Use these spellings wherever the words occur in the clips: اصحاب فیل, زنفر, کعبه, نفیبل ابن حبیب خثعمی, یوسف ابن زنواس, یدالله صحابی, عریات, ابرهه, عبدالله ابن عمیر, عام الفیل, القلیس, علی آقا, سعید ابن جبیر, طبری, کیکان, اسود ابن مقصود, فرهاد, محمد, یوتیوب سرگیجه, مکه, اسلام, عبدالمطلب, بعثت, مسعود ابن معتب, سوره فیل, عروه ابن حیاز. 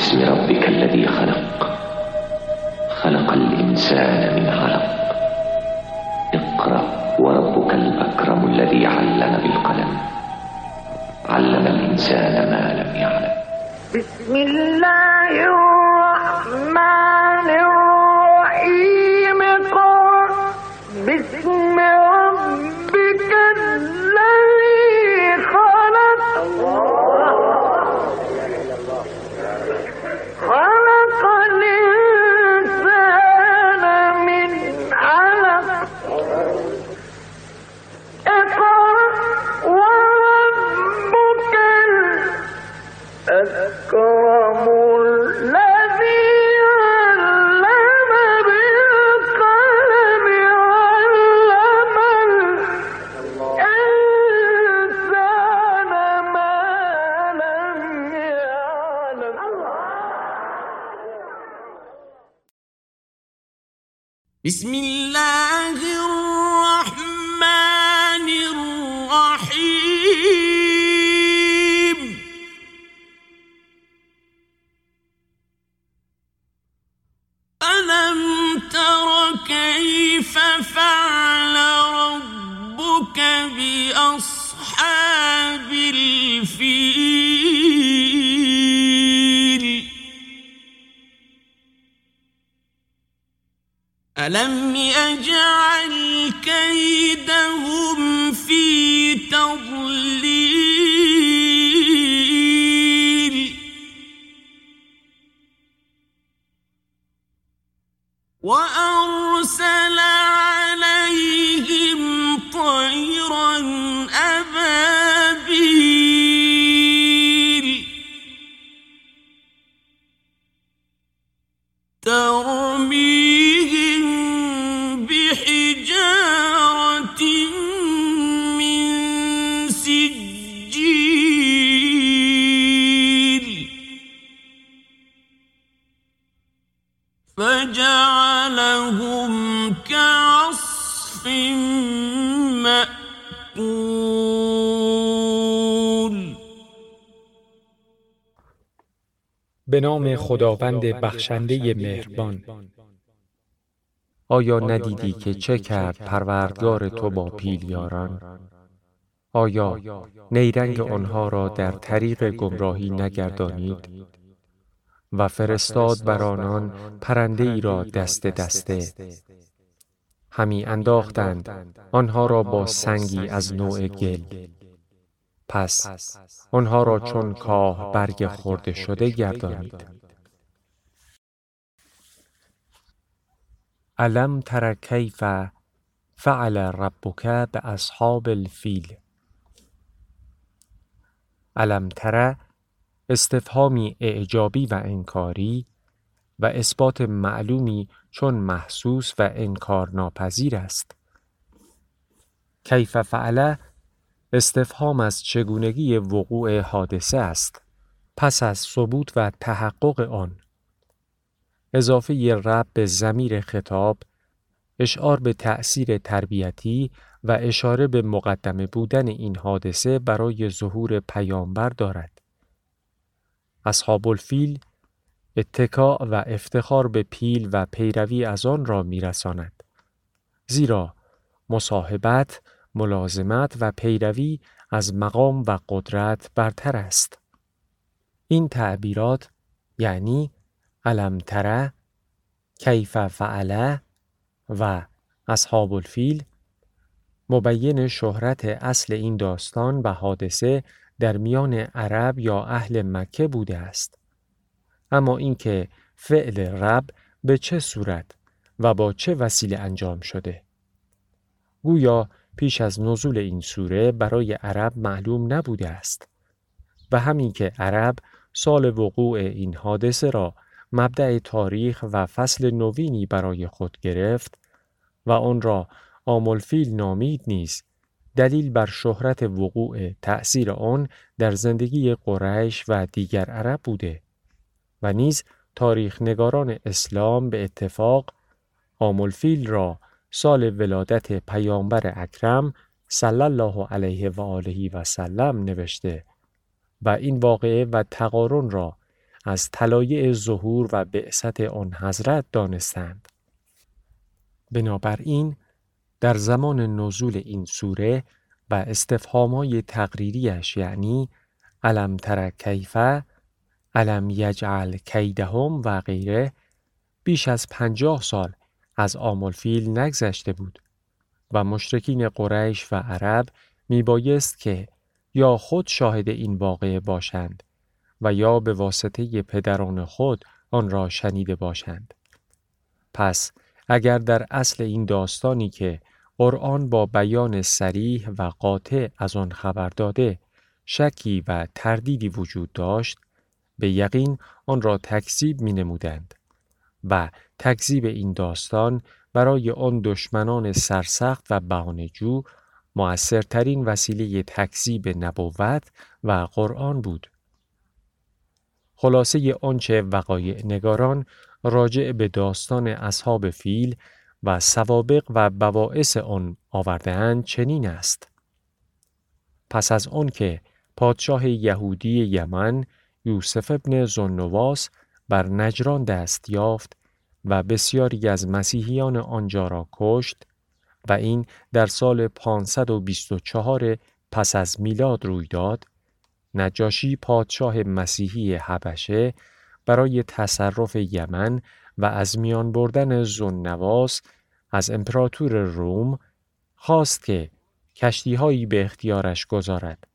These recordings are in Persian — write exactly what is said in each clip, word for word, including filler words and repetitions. باسم ربك الذي خلق خلق الإنسان من علق اقرأ وربك الأكرم الذي علم بالقلم علم الإنسان ما لم يعلم. بسم الله الرحمن الرحيم. قل بسم ربك الذي خلق خلق الإنسان من علق اقرأ وربك الأكرم الذي علم بالقلم علم الإنسان ما لم يعلم. بسم الله الرحمن الرحيم. ألم تر كيف فعل ربك بأصحاب الفيل؟ ألم يجعل كيدهم في تضليل؟ وأرسل عليهم طيرا أبابيل ترميهم بحجارة من سجيل فجعل لهم كعصف مأكول. به نام خداوند بخشنده مهربان. آیا ندیدی که چه کرد پروردگار تو با پیلیاران؟ آیا نیرنگ آنها را در طریق گمراهی نگردانید؟ و فرستاد بر آنان پرنده‌ای را دست دسته. همی انداختند آنها را با سنگی از نوع گل. پس آنها را چون کاه برگ خورده شده گردانید. الم تر کیف فعل ربک باصحاب الفیل. الم تر استفهامی اعجابی و انکاری و اثبات معلومی چون محسوس و انکار ناپذیر است. کیف فعله استفهام از چگونگی وقوع حادثه است پس از ثبوت و تحقق آن. اضافه ی رب به ضمیر خطاب اشعار به تأثیر تربیتی و اشاره به مقدمه بودن این حادثه برای ظهور پیامبر دارد. اصحاب الفیل اتکاء و افتخار به پیل و پیروی از آن را می‌رساند. زیرا مصاحبت، ملازمت و پیروی از مقام و قدرت برتر است. این تعبیرات یعنی الم تر، کیف فعل و اصحاب الفیل مبین شهرت اصل این داستان و حادثه در میان عرب یا اهل مکه بوده است. اما اینکه فعل رب به چه صورت و با چه وسیله انجام شده؟ گویا پیش از نزول این سوره برای عرب معلوم نبوده است. و همین که عرب سال وقوع این حادثه را مبدأ تاریخ و فصل نوینی برای خود گرفت و آن را عام الفیل نامید نیز، دلیل بر شهرت وقوع تأثیر آن در زندگی قریش و دیگر عرب بوده و نیز تاریخ نگاران اسلام به اتفاق عام الفیل را سال ولادت پیامبر اکرم صلی الله علیه و آله و سلم نوشته و این واقعه و تقارن را از طلایع ظهور و بعثت آن حضرت دانستند. بنابراین در زمان نزول این سوره و استفهامای تقریریش، یعنی الم تر کیف، الم یجعل کیدهم و غیره، بیش از پنجاه سال از عام الفیل نگذشته بود و مشرکین قریش و عرب میبایست که یا خود شاهد این واقعه باشند و یا به واسطه پدران خود آن را شنیده باشند. پس اگر در اصل این داستانی که قرآن با بیان صریح و قاطع از آن خبر داده شکی و تردیدی وجود داشت، به یقین آن را تکذیب می نمودند و تکذیب این داستان برای آن دشمنان سرسخت و بهانه‌جو مؤثرترین وسیله تکذیب نبوت و قرآن بود. خلاصه آنچه وقایع نگاران راجع به داستان اصحاب فیل و سوابق و بواعث آن آورده‌اند چنین است: پس از آن که پادشاه یهودی یمن یوسف ابن زنواس بر نجران دست یافت و بسیاری از مسیحیان آنجا را کشت و این در سال پانصد و بیست و چهار پس از میلاد روی داد، نجاشی پادشاه مسیحی حبشه برای تصرف یمن و از میان بردن زنواس از امپراتور روم خواست که کشتی‌هایی به اختیارش گذارد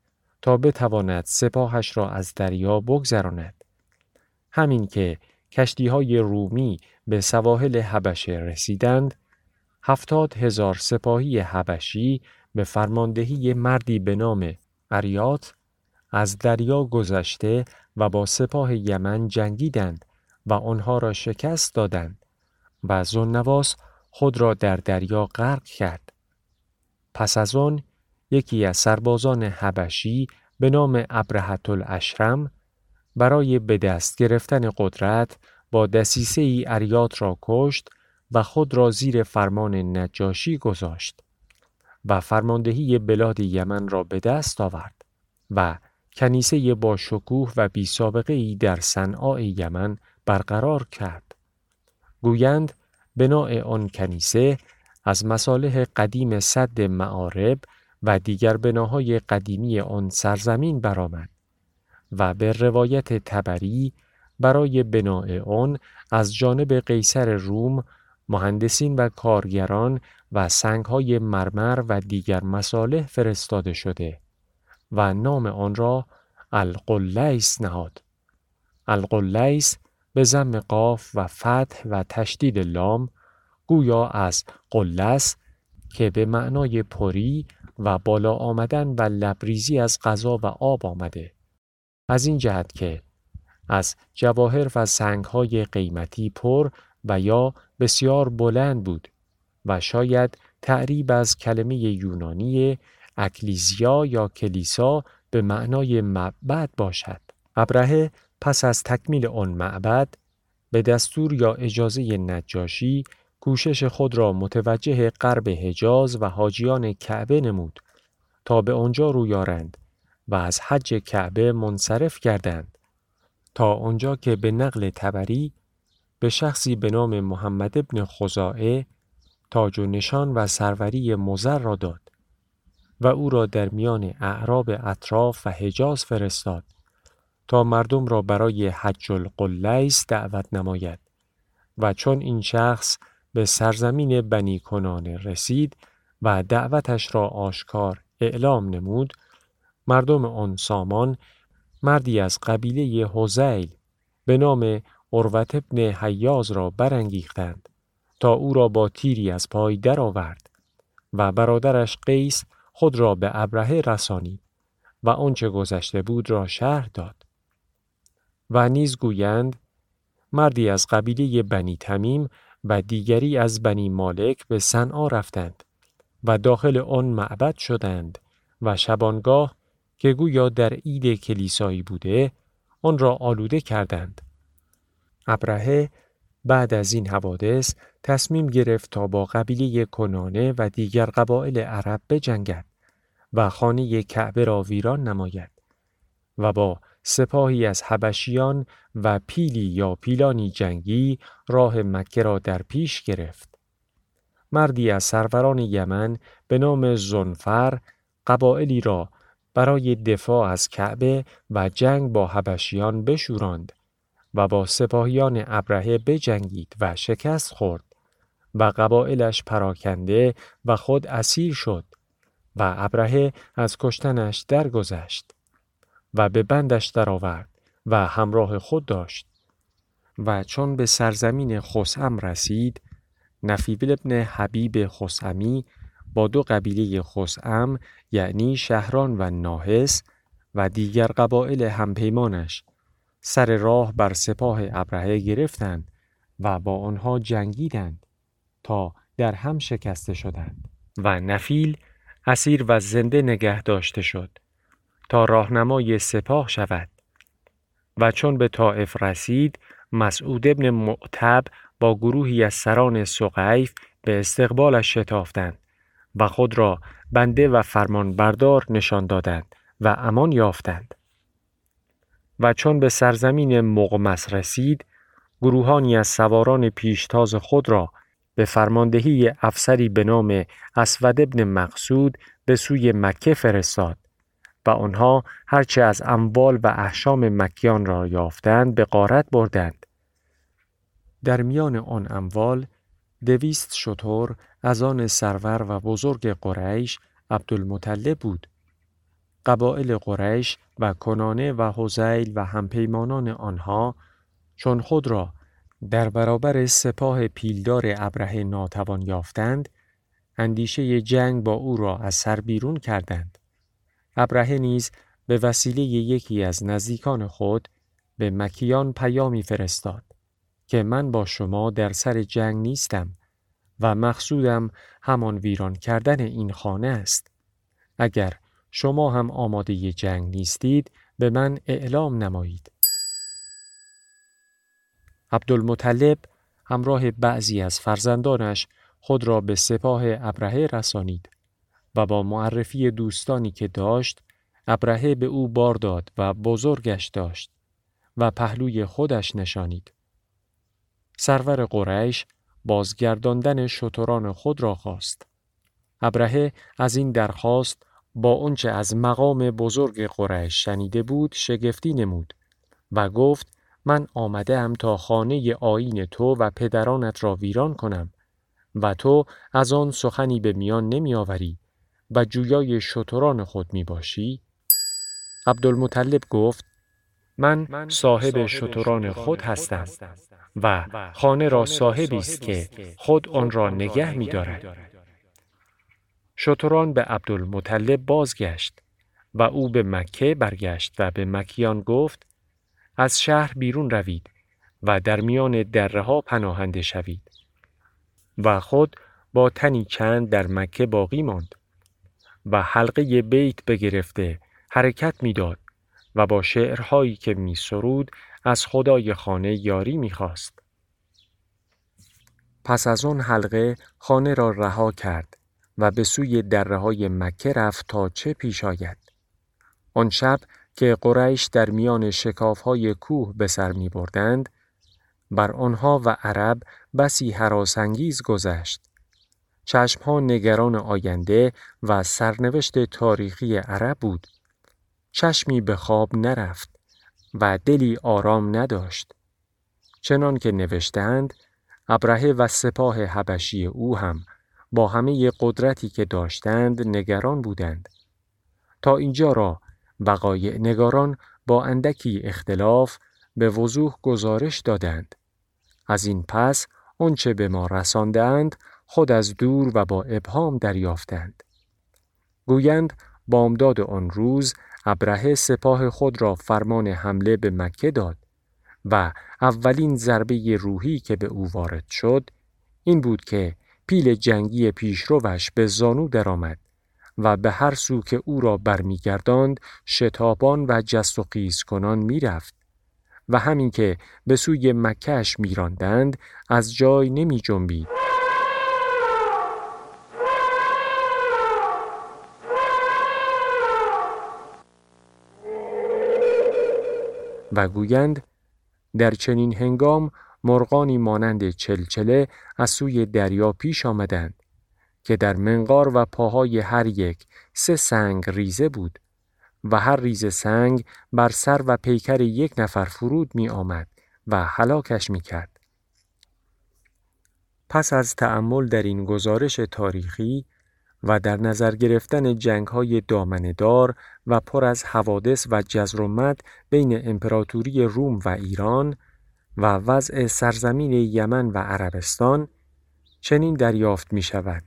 تا بتواند سپاهش را از دریا بگذراند. همین که کشتی‌های رومی به سواحل حبشه رسیدند، هفتاد هزار سپاهی حبشی به فرماندهی مردی به نام عریات از دریا گذشته و با سپاه یمن جنگیدند و آنها را شکست دادند و زنواس خود را در دریا غرق کرد. پس از آن یکی از سربازان حبشی به نام ابرهه الاشرم برای به دست گرفتن قدرت با دسیسه ای عریات را کشت و خود را زیر فرمان نجاشی گذاشت و فرماندهی بلاد یمن را به دست آورد و کنیسه با شکوه و بی سابقه ای در صنعاء یمن برقرار کرد. گویند بناء آن کنیسه از مصالح قدیم سد معارب و دیگر بناهای قدیمی آن سرزمین برآمد و به روایت طبری برای بناء آن از جانب قیصر روم مهندسین و کارگران و سنگ‌های مرمر و دیگر مصالح فرستاده شده و نام آن را القلیس نهاد. القلیس به ضم قاف و فتح و تشدید لام گویا از قلس که به معنای پری و بالا آمدن و لبریزی از غذا و آب آمده، از این جهت که از جواهر و سنگ‌های قیمتی پر و یا بسیار بلند بود و شاید تعریب از کلمه یونانی اکلیزیا یا کلیسا به معنای معبد باشد. ابرهه پس از تکمیل آن معبد به دستور یا اجازه نجاشی کوشش خود را متوجه غرب حجاز و حاجیان کعبه نمود تا به آنجا رویارند و از حج کعبه منصرف کردند، تا آنجا که به نقل طبری به شخصی به نام محمد ابن خزاعه تاج و نشان و سروری مضر را داد و او را در میان اعراب اطراف و حجاز فرستاد تا مردم را برای حج القلیس دعوت نماید و چون این شخص به سرزمین بنی کنانه رسید و دعوتش را آشکار اعلام نمود، مردم آن سامان مردی از قبیله هزیل به نام عروه ابن حیاز را برانگیختند تا او را با تیری از پای درآورد و برادرش قیس خود را به ابرهه رسانید و آنچه گذشته بود را شرح داد. و نیز گویند مردی از قبیله بنی تمیم و دیگری از بنی مالک به صنعا رفتند و داخل آن معبد شدند و شبانگاه که گویا در عید کلیسایی بوده آن را آلوده کردند. ابرهه بعد از این حوادث تصمیم گرفت تا با قبیله کنانه و دیگر قبایل عرب بجنگد و خانه کعبه را ویران نماید و با سپاهی از حبشیان و پیلی یا پیلانی جنگی راه مکه را در پیش گرفت. مردی از سروران یمن به نام زنفر قبائلی را برای دفاع از کعبه و جنگ با حبشیان بشوراند و با سپاهیان ابرهه بجنگید و شکست خورد و قبائلش پراکنده و خود اسیر شد و ابرهه از کشتنش درگذشت و به بندش درآورد و همراه خود داشت. و چون به سرزمین خثعم رسید، نفیبل ابن حبیب خثعمی با دو قبیله خثعم یعنی شهران و ناحس و دیگر قبایل همپیمانش سر راه بر سپاه ابرهه گرفتند و با آنها جنگیدند تا در هم شکسته شدند و نفیل اسیر و زنده نگه داشته شد تا راهنمای سپاه شود. و چون به طائف رسید، مسعود ابن معتب با گروهی از سران سقیف به استقبالش شتافتند و خود را بنده و فرمان بردار نشان دادند و امان یافتند. و چون به سرزمین مقمص رسید، گروهانی از سواران پیشتاز خود را به فرماندهی افسری به نام اسود ابن مقصود به سوی مکه فرستاد و آنها هرچه از اموال و احشام مکیان را یافتند به غارت بردند. در میان آن اموال دویست شتر از آن سرور و بزرگ قریش عبدالمطلب بود. قبائل قریش و کنانه و حزیل و همپیمانان آنها چون خود را در برابر سپاه پیلدار ابرهه ناتوان یافتند، اندیشه جنگ با او را از سر بیرون کردند. ابرهه نیز به وسیله یکی از نزدیکان خود به مکیان پیامی فرستاد که من با شما در سر جنگ نیستم و مقصودم همان ویران کردن این خانه است. اگر شما هم آماده جنگ نیستید به من اعلام نمایید. عبدالمطلب همراه بعضی از فرزندانش خود را به سپاه ابرهه رسانید و با معرفی دوستانی که داشت، ابرهه به او بار داد و بزرگش داشت و پهلوی خودش نشانید. سرور قریش بازگرداندن شتران خود را خواست. ابرهه از این درخواست با آنچه از مقام بزرگ قریش شنیده بود شگفتی نمود و گفت: من آمده ام تا خانه آیین تو و پدرانت را ویران کنم و تو از آن سخنی به میان نمی آوری و جویای شتران خود می باشی؟ عبدالمطلب گفت: من صاحب شتران خود هستم و خانه را صاحبی است که خود آن را نگه می دارد. شتران به عبدالمطلب بازگشت و او به مکه برگشت و به مکیان گفت: از شهر بیرون روید و در میان دره ها پناهنده شوید. و خود با تنی چند در مکه باقی ماند و حلقه بیت بگرفته حرکت می داد و با شعرهایی که می سرود از خدای خانه یاری می خواست. پس از آن حلقه خانه را رها کرد و به سوی دره های مکه رفت تا چه پیش آید. آن شب که قریش در میان شکاف‌های کوه به سر می‌بردند، بر آنها و عرب بسی هراس‌انگیز گذشت. چشم‌ها نگران آینده و سرنوشت تاریخی عرب بود. چشمی به خواب نرفت و دلی آرام نداشت. چنان که نوشتند، ابرهه و سپاه حبشی او هم با همه قدرتی که داشتند نگران بودند. تا اینجا را وقایع نگاران با اندکی اختلاف به وضوح گزارش دادند. از این پس آنچه به ما رساندند خود از دور و با ابهام دریافتند. گویند بامداد آن روز ابرهه سپاه خود را فرمان حمله به مکه داد و اولین ضربه روحی که به او وارد شد این بود که پیل جنگی پیشروش به زانو درآمد و به هر سو که او را برمیگرداند شتابان و جست و خیز کنان میرفت و همین که به سوی مکهش میراندند از جای نمی جنبید. و گویند در چنین هنگام مرغانی مانند چلچله از سوی دریا پیش آمدند که در منقار و پاهای هر یک سه سنگ ریزه بود و هر ریزه سنگ بر سر و پیکر یک نفر فرود می آمد و هلاکش می کرد. پس از تأمل در این گزارش تاریخی و در نظر گرفتن جنگ‌های دامنه‌دار و پر از حوادث و جزر و مد بین امپراتوری روم و ایران و وضع سرزمین یمن و عربستان، چنین دریافت می‌شود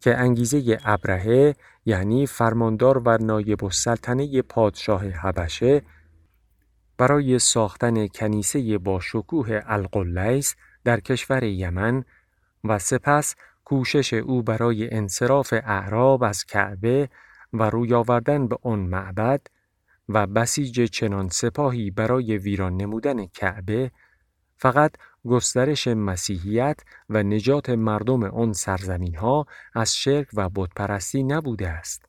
که انگیزه ابرهه، یعنی فرماندار و نایب السلطنه پادشاه حبشه، برای ساختن کنیسه با شکوه القلیس در کشور یمن و سپس کوشش او برای انصراف اعراب از کعبه و روی آوردن به آن معبد و بسیج چنان سپاهی برای ویران نمودن کعبه، فقط گسترش مسیحیت و نجات مردم آن سرزمین‌ها از شرک و بتپرستی نبوده است.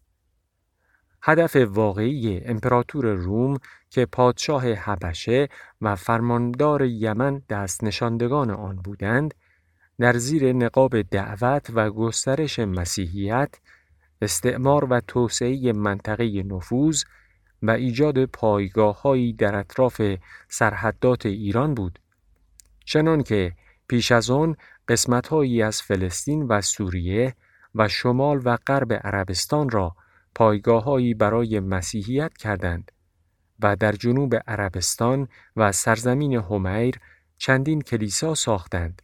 هدف واقعی امپراتور روم که پادشاه حبشه و فرماندار یمن دست نشاندگان آن بودند، در زیر نقاب دعوت و گسترش مسیحیت، استعمار و توسعه منطقه نفوذ و ایجاد پایگاه‌هایی در اطراف سرحدات ایران بود، چنان که پیش از آن قسمت‌هایی از فلسطین و سوریه و شمال و غرب عربستان را پایگاه‌هایی برای مسیحیت کردند و در جنوب عربستان و سرزمین حمیر چندین کلیسا ساختند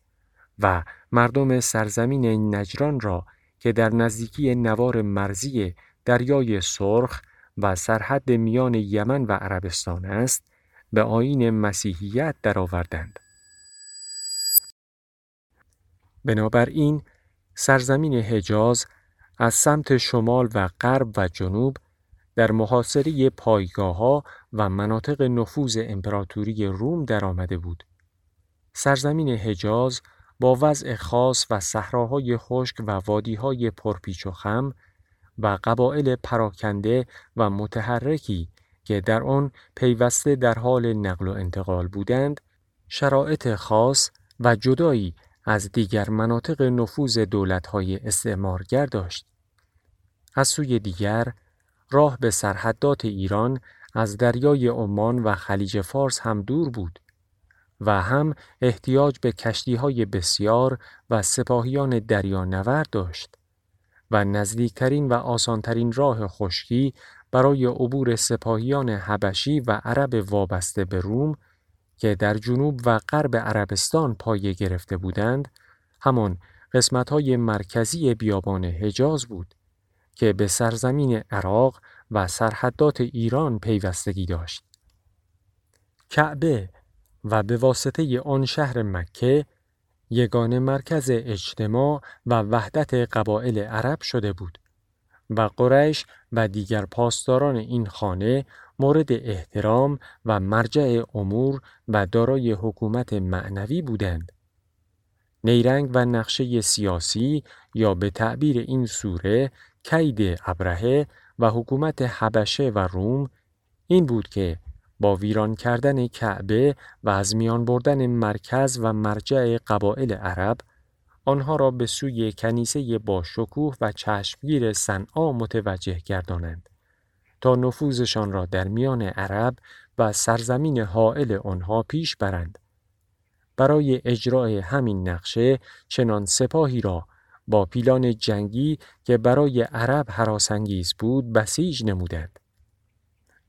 و مردم سرزمین نجران را که در نزدیکی نوار مرزی دریای سرخ و سرحد میان یمن و عربستان است، به آیین مسیحیت درآوردند. بنابراین سرزمین حجاز از سمت شمال و غرب و جنوب در محاصره پایگاه‌ها و مناطق نفوذ امپراتوری روم درآمده بود. سرزمین حجاز با وضع خاص و صحراهای خشک و وادی‌های پرپیچ و خم و قبایل پراکنده و متحرکی که در آن پیوسته در حال نقل و انتقال بودند، شرایط خاص و جدایی از دیگر مناطق نفوذ دولت‌های استعمارگر داشت. از سوی دیگر، راه به سرحدات ایران از دریای عمان و خلیج فارس هم دور بود و هم احتیاج به کشتی‌های بسیار و سپاهیان دریانورد داشت و نزدیکترین و آسانترین راه خشکی برای عبور سپاهیان حبشی و عرب وابسته به روم که در جنوب و غرب عربستان پایه گرفته بودند، همان قسمت‌های مرکزی بیابان حجاز بود که به سرزمین عراق و سرحدات ایران پیوستگی داشت. کعبه و به واسطه آن شهر مکه یگانه مرکز اجتماع و وحدت قبایل عرب شده بود و قریش و دیگر پاسداران این خانه مورد احترام و مرجع امور و دارای حکومت معنوی بودند. نیرنگ و نقشه سیاسی یا به تعبیر این سوره کید ابرهه و حکومت حبشه و روم این بود که با ویران کردن کعبه و از میان بردن مرکز و مرجع قبایل عرب، آنها را به سوی کنیسه با شکوه و چشمگیر صنعا متوجه گردانند تا نفوذشان را در میان عرب و سرزمین حائل آنها پیش برند. برای اجرای همین نقشه چنان سپاهی را با پیلان جنگی که برای عرب هراس‌انگیز بود بسیج نمودند.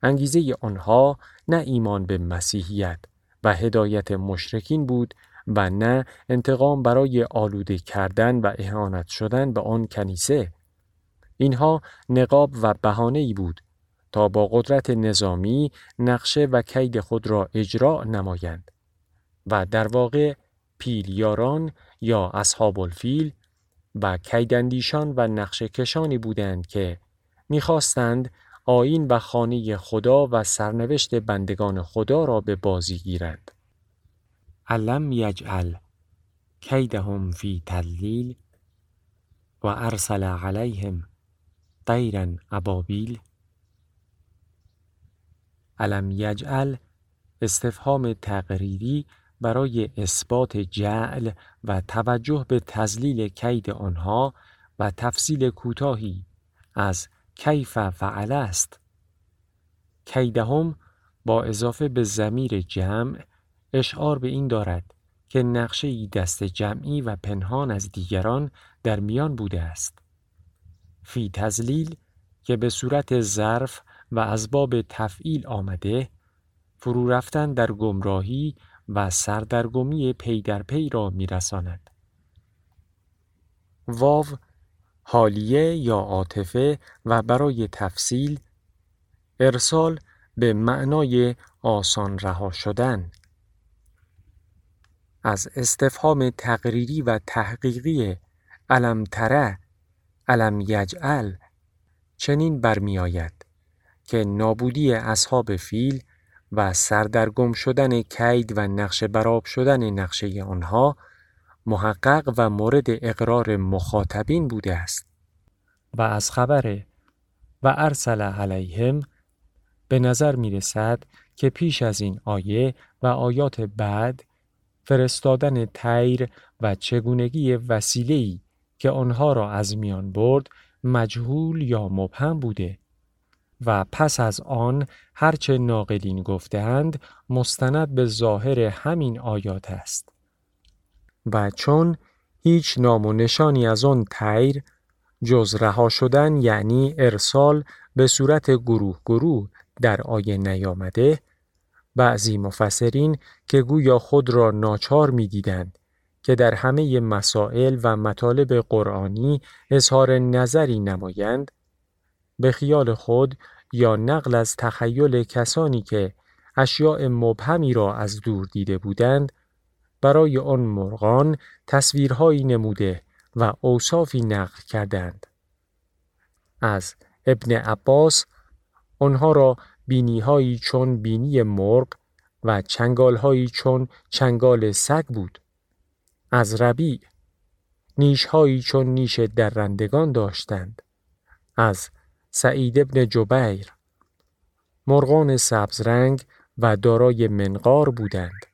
انگیزه آنها نه ایمان به مسیحیت و هدایت مشرکین بود و نه انتقام برای آلوده کردن و اهانت شدن به آن کنیسه. اینها نقاب و بهانه‌ای بود تا با قدرت نظامی نقشه و کید خود را اجرا نمایند و در واقع پیلیاران یا اصحاب الفیل و کیداندیشان و نقشه کشانی بودند که می‌خواستند آیین و خانه خدا و سرنوشت بندگان خدا را به بازی گیرند. علم یجعل کیدهم فی تضلیل و ارسل علیهم طیرا ابابیل. علم یجعل استفهام تقریری برای اثبات جعل و توجه به تذلیل کید آنها و تفصیل کوتاهی از کیف فعله است. کیدهم با اضافه به ضمیر جمع اشعار به این دارد که نقشه‌ای دست جمعی و پنهان از دیگران در میان بوده است. فی تذلیل که به صورت ظرف و از باب تفعیل آمده، فرو رفتن در گمراهی و سردرگمی پی در پی را می‌رساند. واو حالیه یا عاطفه و برای تفصیل ارسال به معنای آسان رها شدن از استفهام تقریری و تحقیقی الم تره الم یجعل چنین برمی آید که نابودی اصحاب فیل و سردرگم شدن کید و نقشه براب شدن نقشه آنها محقق و مورد اقرار مخاطبین بوده است. و از خبر و ارسل علیهم به نظر می رسد که پیش از این آیه و آیات بعد فرستادن طیر و چگونگی وسیله‌ای که آنها را از میان برد مجهول یا مبهم بوده و پس از آن هرچه ناقلین گفتند مستند به ظاهر همین آیات است. و چون هیچ نام و نشانی از آن طیر جز رها شدن یعنی ارسال به صورت گروه گروه در آیه نیامده، بعضی مفسرین که گویا خود را ناچار می دیدند که در همه مسائل و مطالب قرآنی اظهار نظری نمایند، به خیال خود یا نقل از تخیل کسانی که اشیاء مبهمی را از دور دیده بودند، برای آن مرغان تصویرهایی نموده و اوصافی نقل کردند. از ابن عباس آنها را بینی‌هایی چون بینی مرغ و چنگال‌هایی چون چنگال سگ بود. از ربیع نیش‌هایی چون نیش درندگان داشتند. از سعید ابن جبیر مرغان سبز رنگ و دارای منقار بودند.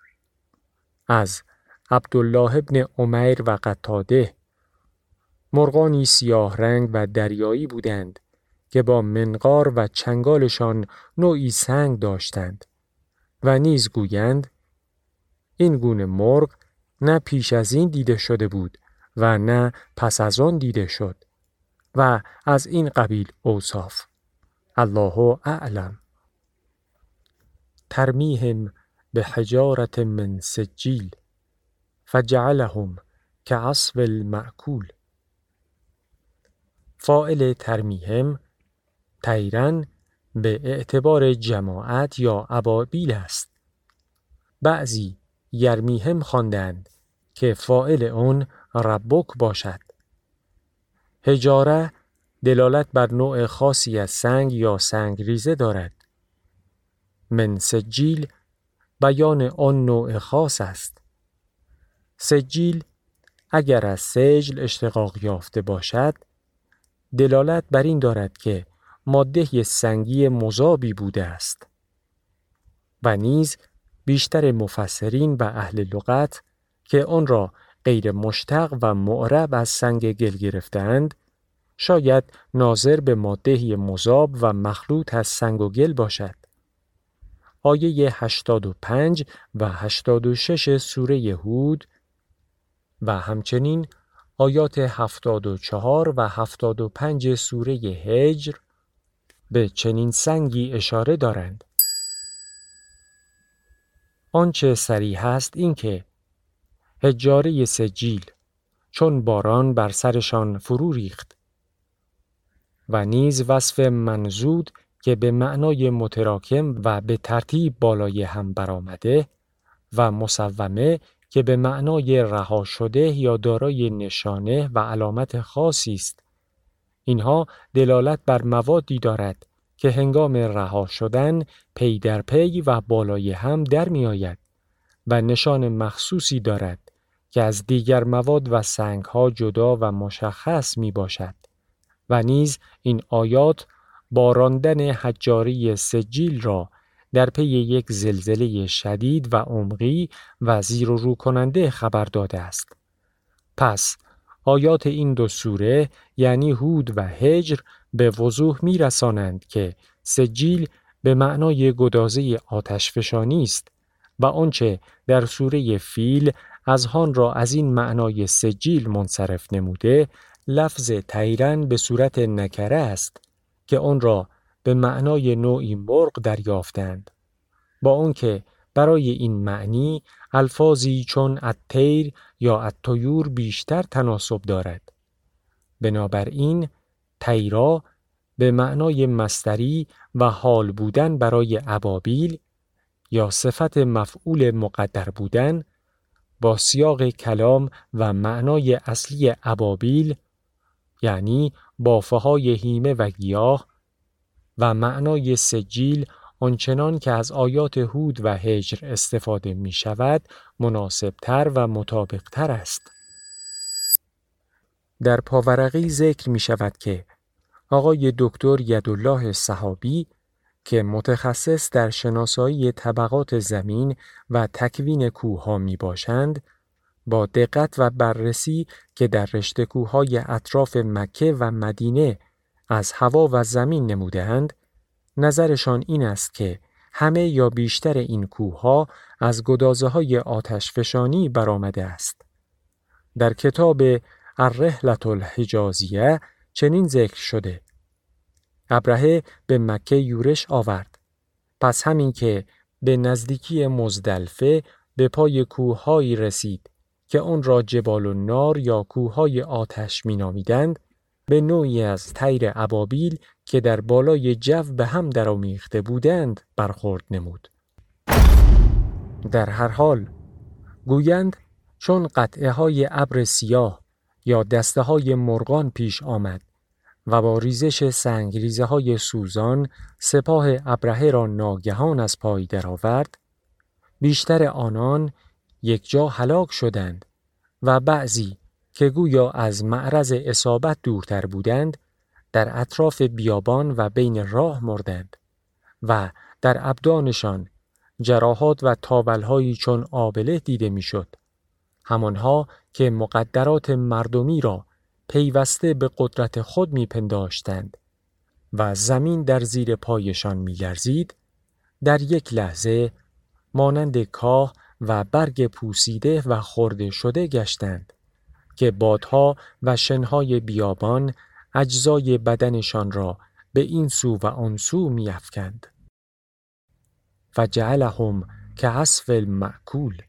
از عبدالله ابن عمیر و قتاده مرغانی سیاه رنگ و دریایی بودند که با منقار و چنگالشان نوعی سنگ داشتند و نیز گویند این گونه مرغ نه پیش از این دیده شده بود و نه پس از آن دیده شد و از این قبیل اوصاف. الله اعلم. ترمیهم به حجارت من سجیل فجعلهم کعصف المأکول. فاعل ترمیهم طیرن به اعتبار جماعت یا ابابیل است. بعضی یرمیهم خواندند که فاعل آن ربک باشد. حجاره دلالت بر نوع خاصی از سنگ یا سنگریزه دارد. من سجیل بیان آن نوع خاص است. سجیل اگر از سجل اشتقاق یافته باشد دلالت بر این دارد که ماده سنگی مذابی بوده است. و نیز بیشتر مفسرین و اهل لغت که آن را غیر مشتق و معرب از سنگ گل گرفتند، شاید ناظر به ماده مذاب و مخلوط از سنگ و گل باشد. آیه هشتاد و پنج و هشتاد و شش سوره هود و همچنین آیات هفتاد و چهار و هفتاد و پنج سوره هجر به چنین سنگی اشاره دارند. آنچه صریح است این که حجاره سجیل چون باران بر سرشان فرو ریخت و نیز وصف منزود که به معنای متراکم و به ترتیب بالای هم برآمده و مصومه که به معنای رها شده یا دارای نشانه و علامت خاصی است. اینها دلالت بر موادی دارد که هنگام رها شدن پی در پی و بالای هم در می آید و نشان مخصوصی دارد که از دیگر مواد و سنگها جدا و مشخص می باشد. و نیز این آیات باراندن حجاره سجیل را در پی یک زلزله شدید و عمقی و زیر و رو کننده خبر داده است. پس آیات این دو سوره یعنی هود و هجر به وضوح می رسانند که سجیل به معنای گدازه آتشفشانی است و آنچه در سوره فیل اذهان را از این معنای سجیل منصرف نموده، لفظ تیرن به صورت نکره است که آن را به معنای نوعی مرغ دریافتند. با آنکه برای این معنی الفاظی چون الطیر یا الطیور بیشتر تناسب دارد. بنابراین تیرا به معنای مصدری و حال بودن برای ابابیل یا صفت مفعول مقدر بودن با سیاق کلام و معنای اصلی ابابیل یعنی بافه های هیمه و گیاه و معنای سجیل آنچنان که از آیات هود و هجر استفاده می شود مناسبتر و مطابقتر است. در پاورقی ذکر می شود که آقای دکتر یدالله صحابی که متخصص در شناسایی طبقات زمین و تکوین کوه‌ها می باشند، با دقت و بررسی که در رشته کوه‌های اطراف مکه و مدینه از هوا و زمین نموده‌اند، نظرشان این است که همه یا بیشتر این کوه‌ها از گدازه‌های آتشفشانی برآمده است. در کتاب الرحلة الحجازیه چنین ذکر شده: ابرهه به مکه یورش آورد. پس همین که به نزدیکی مزدلفه به پای کوه‌هایی رسید که آن را جبال النار یا کوه‌های آتش می‌نامیدند، به نوعی از طیر ابابیل که در بالای جو به هم درآمیخته بودند برخورد نمود. در هر حال گویند چون قطعه‌های ابر سیاه یا دسته‌های مرغان پیش آمد و با ریزش سنگریزه‌های سوزان سپاه ابرهه را ناگهان از پای درآورد، بیشتر آنان یک جا هلاک شدند و بعضی که گویا از معرض اصابت دورتر بودند در اطراف بیابان و بین راه مردند و در ابدانشان جراحات و تاولهایی چون آبله دیده میشد. همانها که مقدرات مردمی را پیوسته به قدرت خود میپنداشتند و زمین در زیر پایشان میلرزید، در یک لحظه مانند کاه و برگ پوسیده و خرده شده گشتند که بادها و شنهای بیابان اجزای بدنشان را به این سو و آن سو میافکند. فجعلهم کعصف المأکول.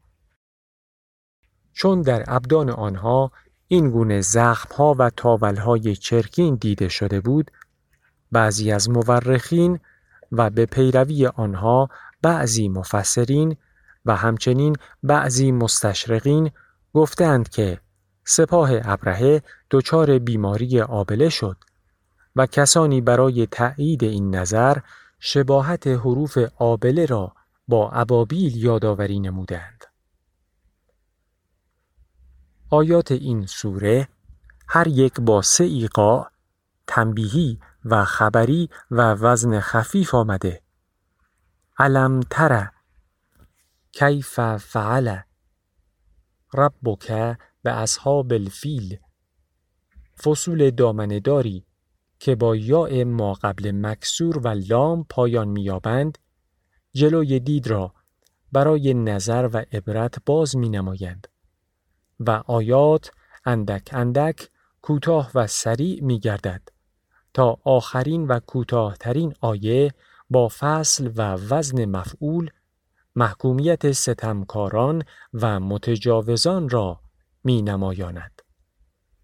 چون در ابدان آنها این گونه زخم‌ها و تاول‌های چرکین دیده شده بود، بعضی از مورخین و به پیروی آنها بعضی مفسرین و همچنین بعضی مستشرقین گفتند که سپاه ابرهه دچار بیماری آبله شد و کسانی برای تأیید این نظر شباهت حروف آبله را با ابابیل یادآوری نمودند. آیات این سوره هر یک با سه ایقاع، تنبیهی و خبری و وزن خفیف آمده. الم تر کیف فعل ربک به اصحاب الفیل، فصول دامنه‌داری که با یاء ما قبل مکسور و لام پایان می‌یابند، جلوی دید را برای نظر و عبرت باز می‌نمایند و آیات اندک اندک کوتاه و سریع می‌گردد تا آخرین و کوتاه‌ترین آیه با فصل و وزن مفعول محکومیت ستمکاران و متجاوزان را می نمایاند.